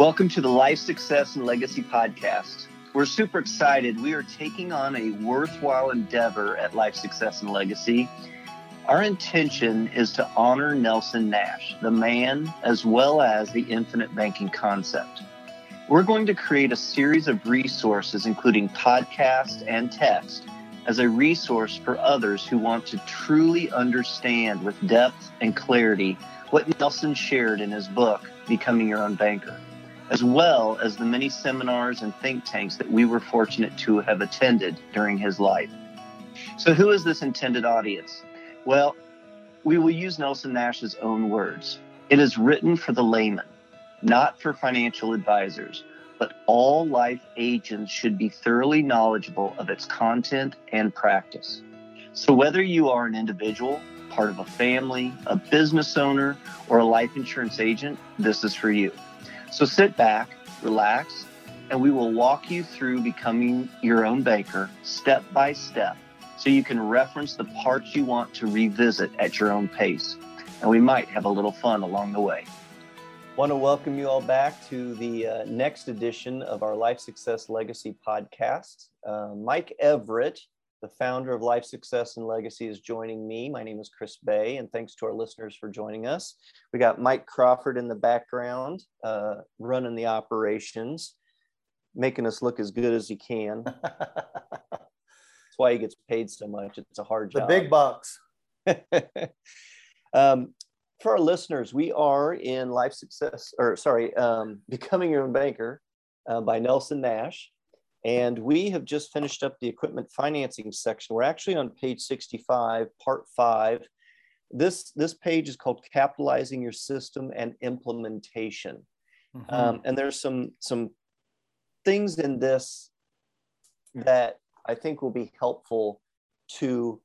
Welcome to the Life Success and Legacy podcast. We're super excited. We are taking on a worthwhile endeavor at Life Success and Legacy. Our intention is to honor Nelson Nash, the man, as well as the infinite banking concept. We're going to create a series of resources, including podcasts and text, as a resource for others who want to truly understand with depth and clarity what Nelson shared in his book, Becoming Your Own Banker, as well as the many seminars and think tanks that we were fortunate to have attended during his life. So who is this intended audience? Well, we will use Nelson Nash's own words. It is written for the layman, not for financial advisors, but all life agents should be thoroughly knowledgeable of its content and practice. So whether you are an individual, part of a family, a business owner, or a life insurance agent, this is for you. So sit back, relax, and we will walk you through becoming your own banker step by step, so you can reference the parts you want to revisit at your own pace. And we might have a little fun along the way. I want to welcome you all back to the next edition of our Life Success Legacy podcast. Mike Everett, the founder of Life Success and Legacy, is joining me. My name is Chris Bay, and thanks to our listeners for joining us. We got Mike Crawford in the background, running the operations, making us look as good as he can. Why he gets paid so much. It's a hard job. The big bucks. For our listeners, we are in Becoming Your Own Banker by Nelson Nash. And we have just finished up the equipment financing section. We're actually on page 65, part 5. This page is called Capitalizing Your System and Implementation. Mm-hmm. And there's some things in this that I think will be helpful to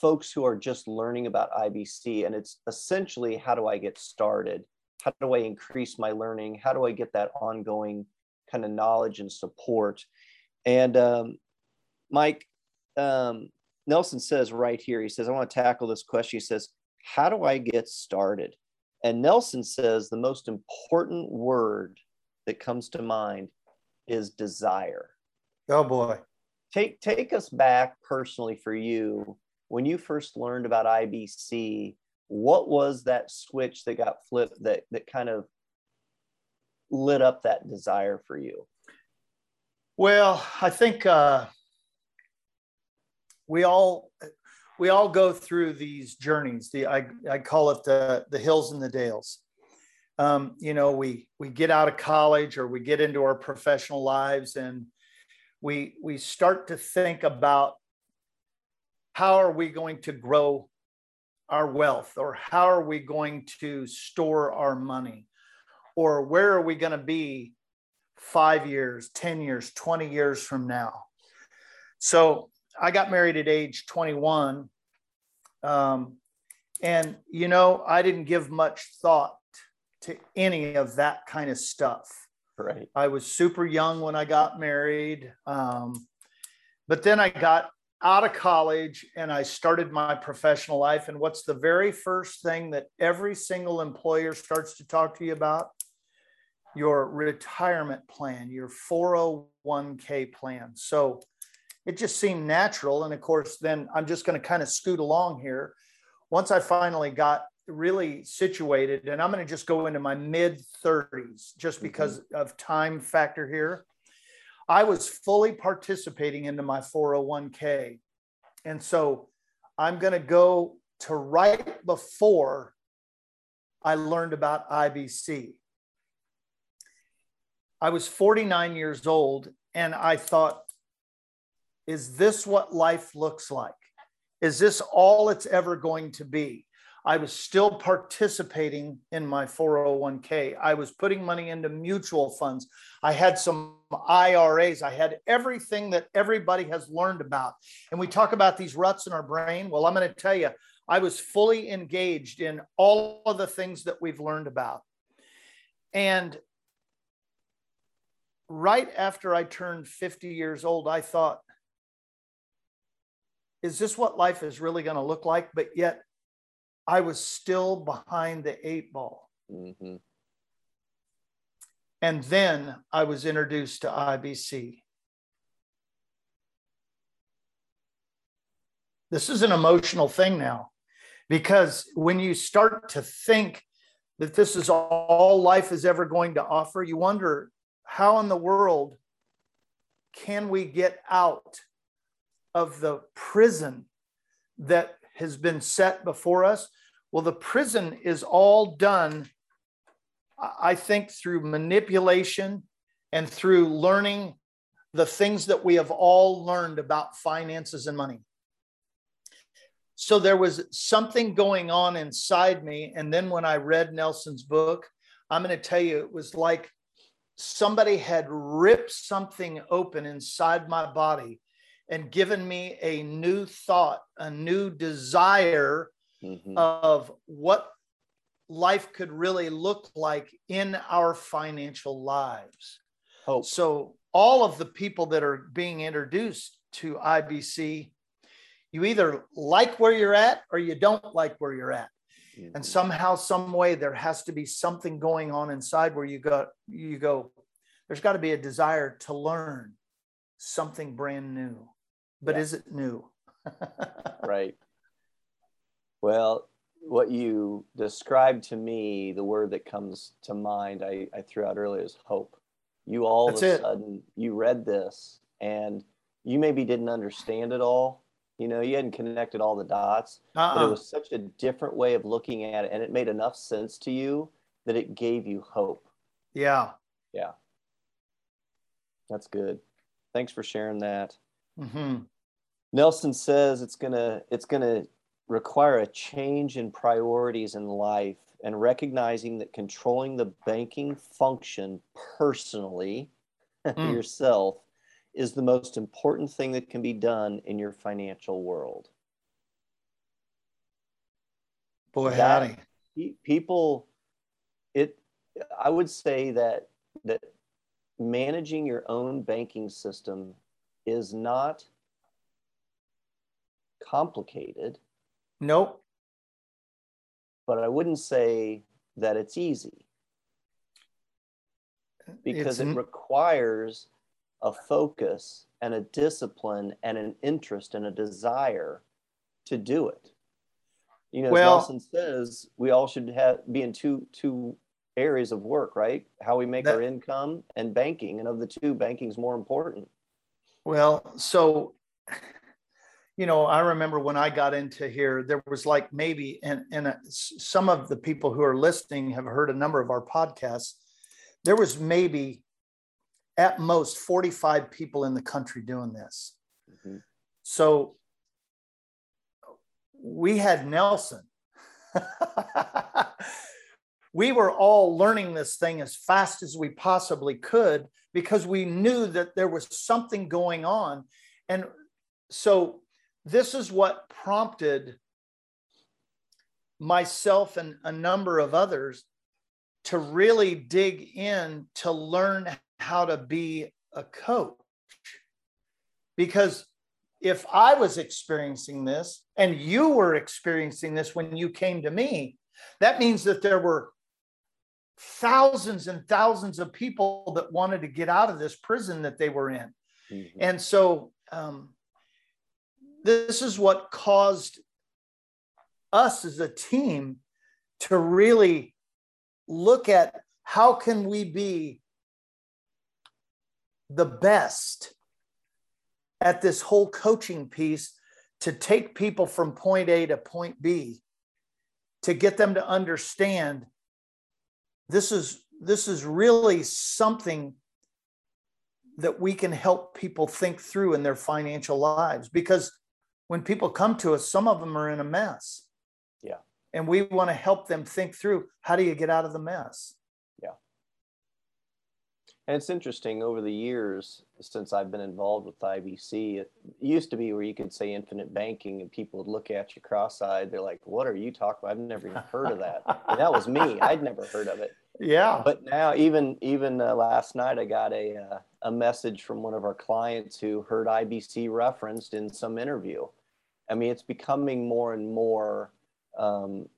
folks who are just learning about IBC. And it's essentially, how do I get started? How do I increase my learning? How do I get that ongoing kind of knowledge and support? And Mike, Nelson says right here, he says, I want to tackle this question. He says, how do I get started? And Nelson says the most important word that comes to mind is desire. Oh, boy. Take us back personally for you. When you first learned about IBC, what was that switch that got flipped that kind of lit up that desire for you? Well, I think we all go through these journeys. I call it the hills and the dales. We get out of college, or we get into our professional lives, and we start to think about, how are we going to grow our wealth, or how are we going to store our money, or where are we going to be 5 years, 10 years, 20 years from now? So I got married at age 21. I didn't give much thought to any of that kind of stuff. Right. I was super young when I got married. But then I got out of college and I started my professional life. And what's the very first thing that every single employer starts to talk to you about? Your retirement plan, your 401k plan. So it just seemed natural. And of course, then I'm just going to kind of scoot along here. Once I finally got really situated, and I'm going to just go into my mid 30s just because of time factor here, I was fully participating into my 401k. And so I'm going to go to right before I learned about IBC. I was 49 years old, and I thought, is this what life looks like? Is this all it's ever going to be? I was still participating in my 401k. I was putting money into mutual funds. I had some IRAs. I had everything that everybody has learned about. And we talk about these ruts in our brain. Well, I'm going to tell you, I was fully engaged in all of the things that we've learned about. And right after I turned 50 years old, I thought, is this what life is really going to look like? But yet, I was still behind the 8 ball. Mm-hmm. And then I was introduced to IBC. This is an emotional thing now, because when you start to think that this is all life is ever going to offer, you wonder how in the world can we get out of the prison that has been set before us? Well, the prison is all done, I think, through manipulation and through learning the things that we have all learned about finances and money. So there was something going on inside me. And then when I read Nelson's book, I'm going to tell you, it was like somebody had ripped something open inside my body and given me a new thought, a new desire of what life could really look like in our financial lives. Oh. So all of the people that are being introduced to IBC, you either like where you're at or you don't like where you're at. Mm-hmm. And somehow, some way, there has to be something going on inside where you go, there's got to be a desire to learn something brand new. But yeah. Is it new? Right. Well, what you described to me, the word that comes to mind, I threw out earlier, is hope. You all of a sudden, you read this and you maybe didn't understand it all. You know, you hadn't connected all the dots, but it was such a different way of looking at it. And it made enough sense to you that it gave you hope. Yeah. Yeah. That's good. Thanks for sharing that. Mm-hmm. Nelson says it's gonna require a change in priorities in life and recognizing that controlling the banking function personally yourself is the most important thing that can be done in your financial world. Boy, howdy. I would say that managing your own banking system is not complicated. Nope. But I wouldn't say that it's easy, because it requires a focus and a discipline and an interest and a desire to do it. You know, well, as Nelson says, we all should be in two areas of work, right? How we make our income and banking. And of the two, banking's more important. Well, so... You know, I remember when I got into here, there was like maybe, and some of the people who are listening have heard a number of our podcasts, there was maybe at most 45 people in the country doing this. Mm-hmm. So we had Nelson. We were all learning this thing as fast as we possibly could, because we knew that there was something going on. And so this is what prompted myself and a number of others to really dig in to learn how to be a coach. Because if I was experiencing this and you were experiencing this when you came to me, that means that there were thousands and thousands of people that wanted to get out of this prison that they were in. Mm-hmm. And so, this is what caused us as a team to really look at how can we be the best at this whole coaching piece to take people from point A to point B, to get them to understand this is really something that we can help people think through in their financial lives. Because when people come to us, some of them are in a mess. Yeah. And we want to help them think through, how do you get out of the mess? Yeah. And it's interesting, over the years, since I've been involved with IBC, it used to be where you could say infinite banking and people would look at you cross-eyed. They're like, what are you talking about? I've never even heard of that. And that was me. I'd never heard of it. Yeah. But now, even last night, I got a message from one of our clients who heard IBC referenced in some interview. I mean, it's becoming more and more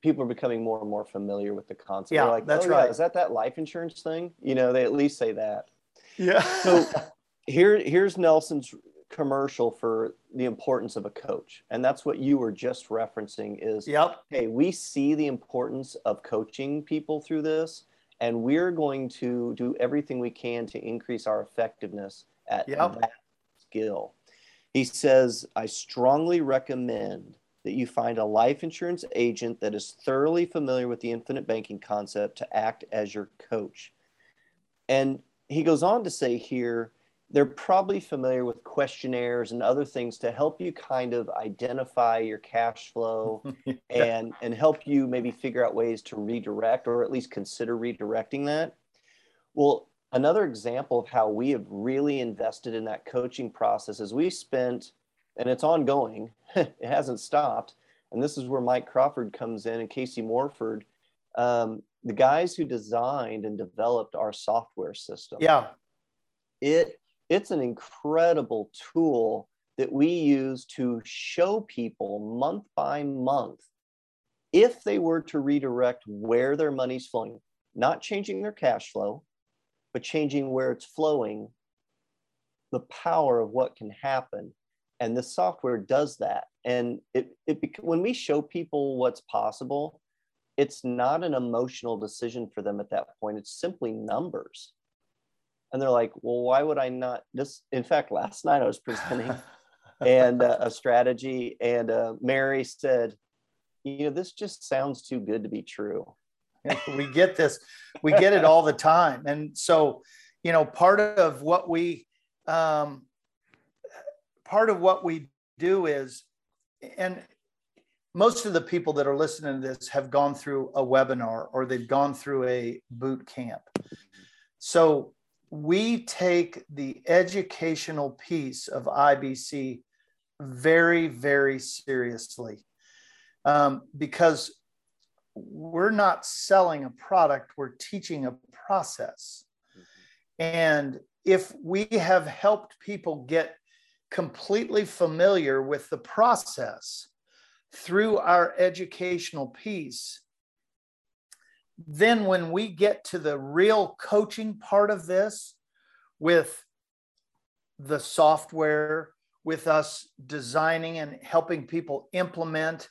people are becoming more and more familiar with the concept. Yeah, like, that's right. Yeah, is that life insurance thing? You know, they at least say that. Yeah. So here's Nelson's commercial for the importance of a coach. And that's what you were just referencing is, yep. Hey, we see the importance of coaching people through this, and we're going to do everything we can to increase our effectiveness at that skill. He says, I strongly recommend that you find a life insurance agent that is thoroughly familiar with the infinite banking concept to act as your coach. And he goes on to say here, they're probably familiar with questionnaires and other things to help you kind of identify your cash flow and help you maybe figure out ways to redirect or at least consider redirecting that. Well, another example of how we have really invested in that coaching process is we spent, and it's ongoing, it hasn't stopped. And this is where Mike Crawford comes in and Casey Morford, the guys who designed and developed our software system. Yeah. It's an incredible tool that we use to show people month by month, if they were to redirect where their money's flowing, not changing their cash flow, but changing where it's flowing, the power of what can happen. And the software does that. And when we show people what's possible, it's not an emotional decision for them at that point. It's simply numbers. And they're like, well, why would I not this? In fact, last night I was presenting and a strategy, and Mary said, you know, this just sounds too good to be true. We get this. We get it all the time. And so, you know, part of what we do is, and most of the people that are listening to this have gone through a webinar or they've gone through a boot camp. So we take the educational piece of IBC very, very seriously, because we're not selling a product, we're teaching a process. Mm-hmm. And if we have helped people get completely familiar with the process through our educational piece, then when we get to the real coaching part of this with the software, with us designing and helping people implement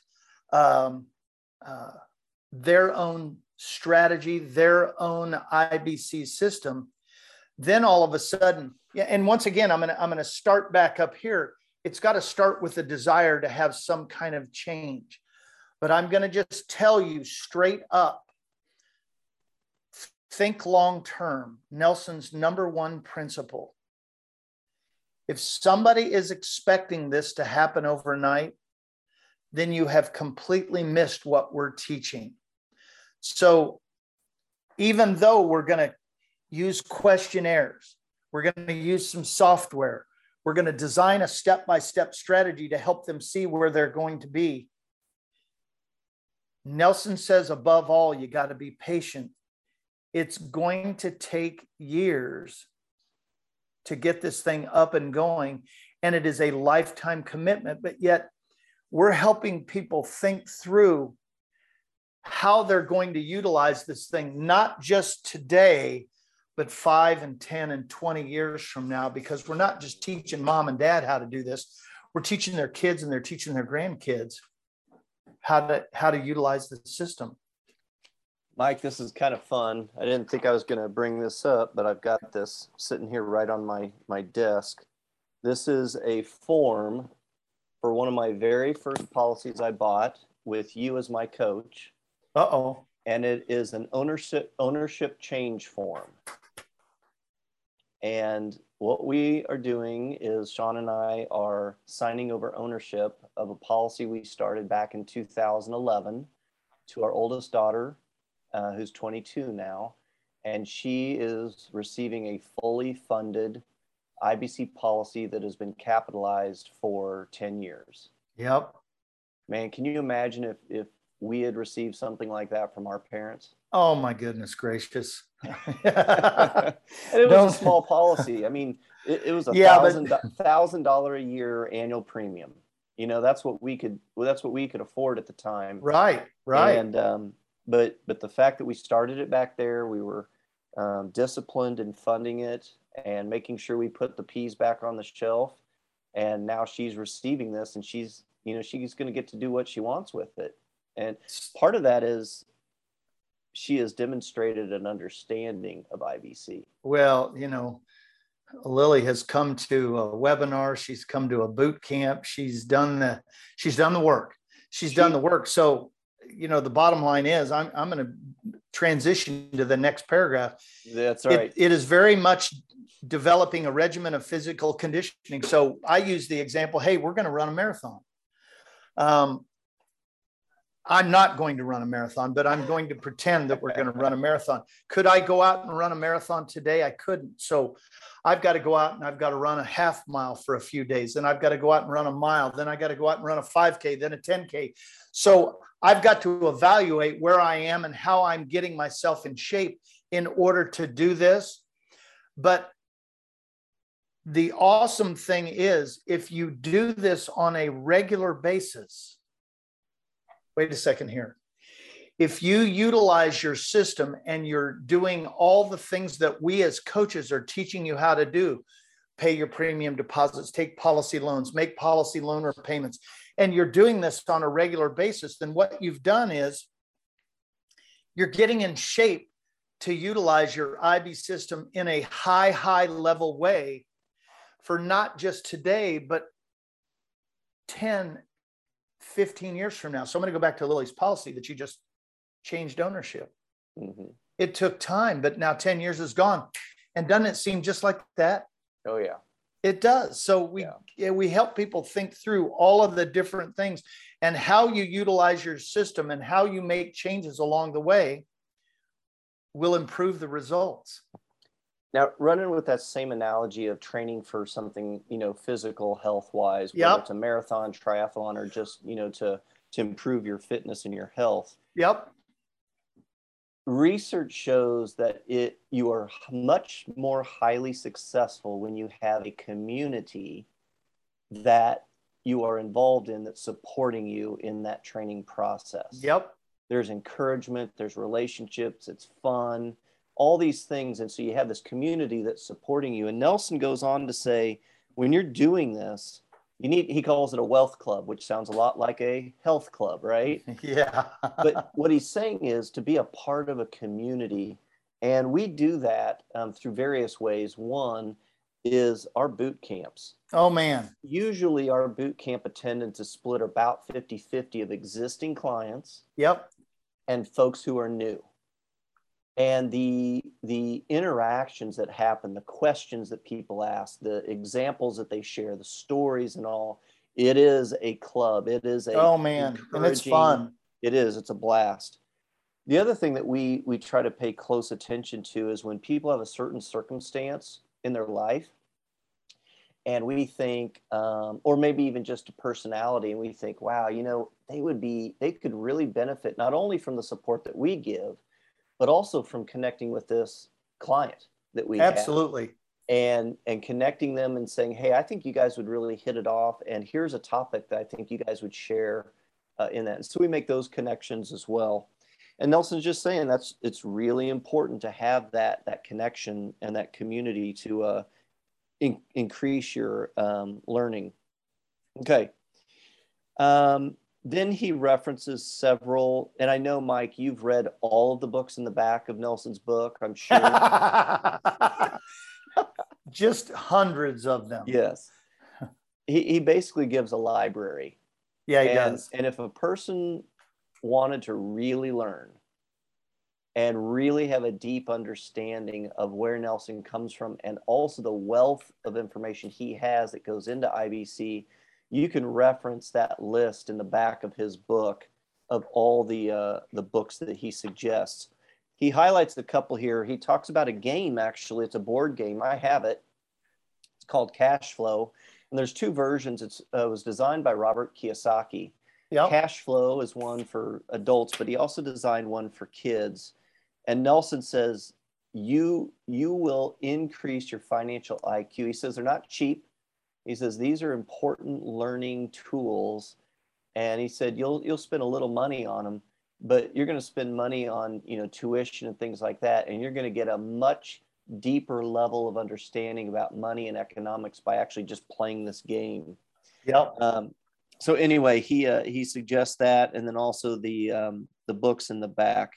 their own strategy, their own IBC system, then all of a sudden, and once again, I'm going to start back up here. It's got to start with a desire to have some kind of change. But I'm going to just tell you straight up, think long-term, Nelson's number one principle. If somebody is expecting this to happen overnight, then you have completely missed what we're teaching. So even though we're going to use questionnaires, we're going to use some software, we're going to design a step-by-step strategy to help them see where they're going to be, Nelson says, above all, you got to be patient. It's going to take years to get this thing up and going, and it is a lifetime commitment, but yet we're helping people think through how they're going to utilize this thing, not just today, but 5 and 10 and 20 years from now, because we're not just teaching mom and dad how to do this, we're teaching their kids and they're teaching their grandkids how to utilize the system. Mike, this is kind of fun. I didn't think I was going to bring this up, but I've got this sitting here right on my desk. This is a form for one of my very first policies I bought with you as my coach. Uh-oh. And it is an ownership change form. And what we are doing is Sean and I are signing over ownership of a policy we started back in 2011 to our oldest daughter, who's 22 now, and she is receiving a fully funded IBC policy that has been capitalized for 10 years. Yep. Man, can you imagine if we had received something like that from our parents? Oh, my goodness gracious. And it was a small policy. I mean, it was a $1,000 a year annual premium. You know, that's what we could, well, that's what we could afford at the time. Right. Right. And, but the fact that we started it back there, we were disciplined in funding it and making sure we put the peas back on the shelf. And now she's receiving this, and she's, you know, she's going to get to do what she wants with it. And part of that is she has demonstrated an understanding of IBC. Well, you know, Lily has come to a webinar. She's come to a boot camp. She's done the work. So, you know, the bottom line is I'm going to transition to the next paragraph. That's right. It is very much developing a regimen of physical conditioning. So I use the example, hey, we're going to run a marathon. I'm not going to run a marathon, but I'm going to pretend that we're going to run a marathon. Could I go out and run a marathon today? I couldn't. So I've got to go out and I've got to run a half mile for a few days. Then I've got to go out and run a mile. Then I got to go out and run a 5K, then a 10K. So I've got to evaluate where I am and how I'm getting myself in shape in order to do this. But the awesome thing is, if you do this on a regular basis, wait a second here. If you utilize your system and you're doing all the things that we as coaches are teaching you how to do, pay your premium deposits, take policy loans, make policy loan repayments, and you're doing this on a regular basis, then what you've done is you're getting in shape to utilize your IB system in a high level way for not just today, but 10, 15 years from now. So I'm going to go back to Lily's policy that you just changed ownership. Mm-hmm. It took time, but now 10 years is gone. And doesn't it seem just like that? Oh, yeah. It does. So we help people think through all of the different things and how you utilize your system and how you make changes along the way will improve the results. Now, running with that same analogy of training for something, you know, physical health wise, whether it's a marathon, triathlon, or just, you know, to improve your fitness and your health. Yep. Research shows that you are much more highly successful when you have a community that you are involved in that's supporting you in that training process. Yep. There's encouragement, there's relationships, it's fun, all these things. And so you have this community that's supporting you. And Nelson goes on to say, when you're doing this, he calls it a wealth club, which sounds a lot like a health club, right? Yeah. But what he's saying is to be a part of a community. And we do that through various ways. One is our boot camps. Oh, man. Usually our boot camp attendance is split about 50-50 of existing clients. Yep. And folks who are new. And the interactions that happen, the questions that people ask, the examples that they share, the stories and all, it is a club. It is a oh man, and it's fun. It is. It's a blast. The other thing that we try to pay close attention to is when people have a certain circumstance in their life, and we think, or maybe even just a personality, and we think, wow, you know, they could really benefit not only from the support that we give, but also from connecting with this client that we absolutely have, and connecting them and saying, hey, I think you guys would really hit it off. And here's a topic that I think you guys would share in that. And so we make those connections as well. And Nelson's just saying it's really important to have that connection and that community to increase your learning. Okay. Then he references several, and I know, Mike, you've read all of the books in the back of Nelson's book, I'm sure. Just hundreds of them. Yes. He basically gives a library. Yeah, he does. And if a person wanted to really learn and really have a deep understanding of where Nelson comes from and also the wealth of information he has that goes into IBC, you can reference that list in the back of his book of all the books that he suggests. He highlights a couple here. He talks about a game, actually. It's a board game. I have it. It's called Cash Flow. And there's two versions. It was designed by Robert Kiyosaki. Yep. Cash Flow is one for adults, but he also designed one for kids. And Nelson says, you will increase your financial IQ. He says they're not cheap. He says, these are important learning tools. And he said, you'll spend a little money on them, but you're going to spend money on, you know, tuition and things like that. And you're going to get a much deeper level of understanding about money and economics by actually just playing this game. Yep. So anyway, he suggests that, and then also the books in the back.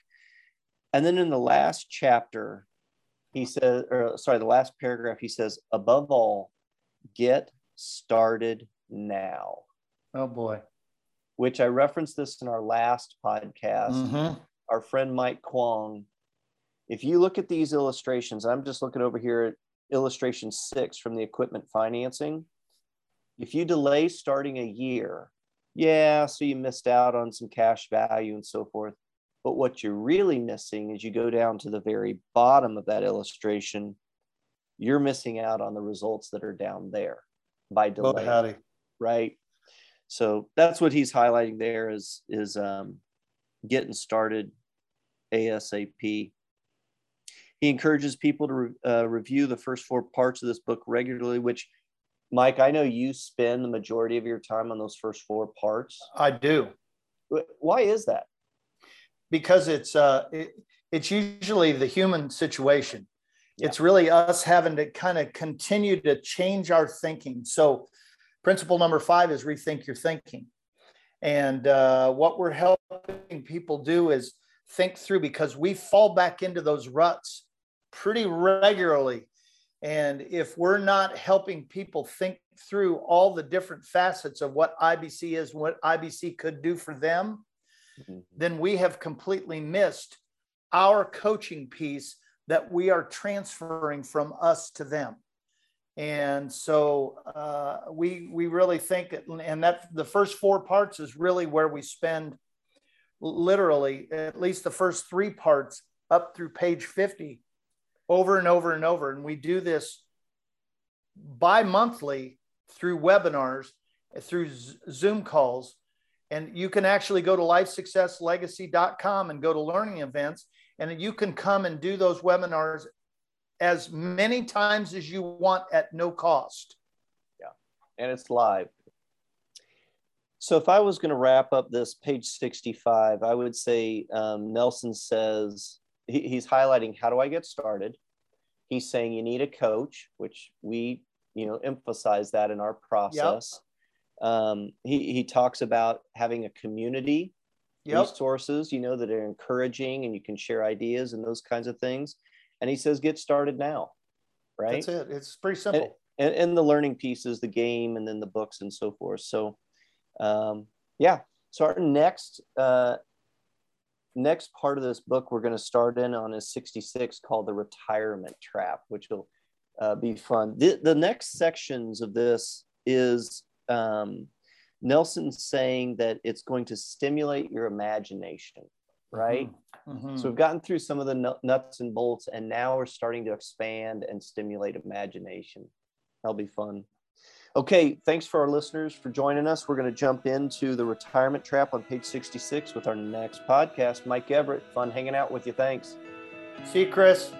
And then in the last chapter, he says, or sorry, the last paragraph, he says, above all, get started now. Oh boy. Which I referenced this in our last podcast. Mm-hmm. Our friend Mike Kwong. If you look at these illustrations, I'm just looking over here at illustration 6 from the equipment financing. If you delay starting a year, yeah, so you missed out on some cash value and so forth. But what you're really missing is, you go down to the very bottom of that illustration, you're missing out on the results that are down there by delay, right? So that's what he's highlighting there is getting started ASAP. He encourages people to review the first 4 parts of this book regularly, which, Mike, I know you spend the majority of your time on those first 4 parts. I do. Why is that? Because it's usually the human situation. Yeah. It's really us having to kind of continue to change our thinking. So principle number 5 is rethink your thinking. And what we're helping people do is think through, because we fall back into those ruts pretty regularly. And if we're not helping people think through all the different facets of what IBC is, what IBC could do for them, mm-hmm. then we have completely missed our coaching piece that we are transferring from us to them. And so we really think, and that the first 4 parts is really where we spend literally at least the first 3 parts up through page 50 over and over and over. And we do this bi-monthly through webinars, through Zoom calls. And you can actually go to LifeSuccessLegacy.com and go to learning events, and you can come and do those webinars as many times as you want at no cost. Yeah, and it's live. So if I was going to wrap up this page 65, I would say Nelson says, he's highlighting, how do I get started? He's saying you need a coach, which we, you know, emphasize that in our process. Yep. He talks about having a community, yep. resources, you know, that are encouraging and you can share ideas and those kinds of things. And he says, get started now, right? That's it. It's pretty simple. And the learning pieces, the game, and then the books and so forth. So, yeah. So our next part of this book we're going to start in on is 66, called The Retirement Trap, which will be fun. The next sections of this is... Nelson saying that it's going to stimulate your imagination, right? Mm-hmm. So we've gotten through some of the nuts and bolts, and now we're starting to expand and stimulate imagination. That'll be fun. Okay, thanks for our listeners for joining us. We're going to jump into The Retirement Trap on page 66 with our next podcast. Mike Everett, fun hanging out with you. Thanks. See you, Chris.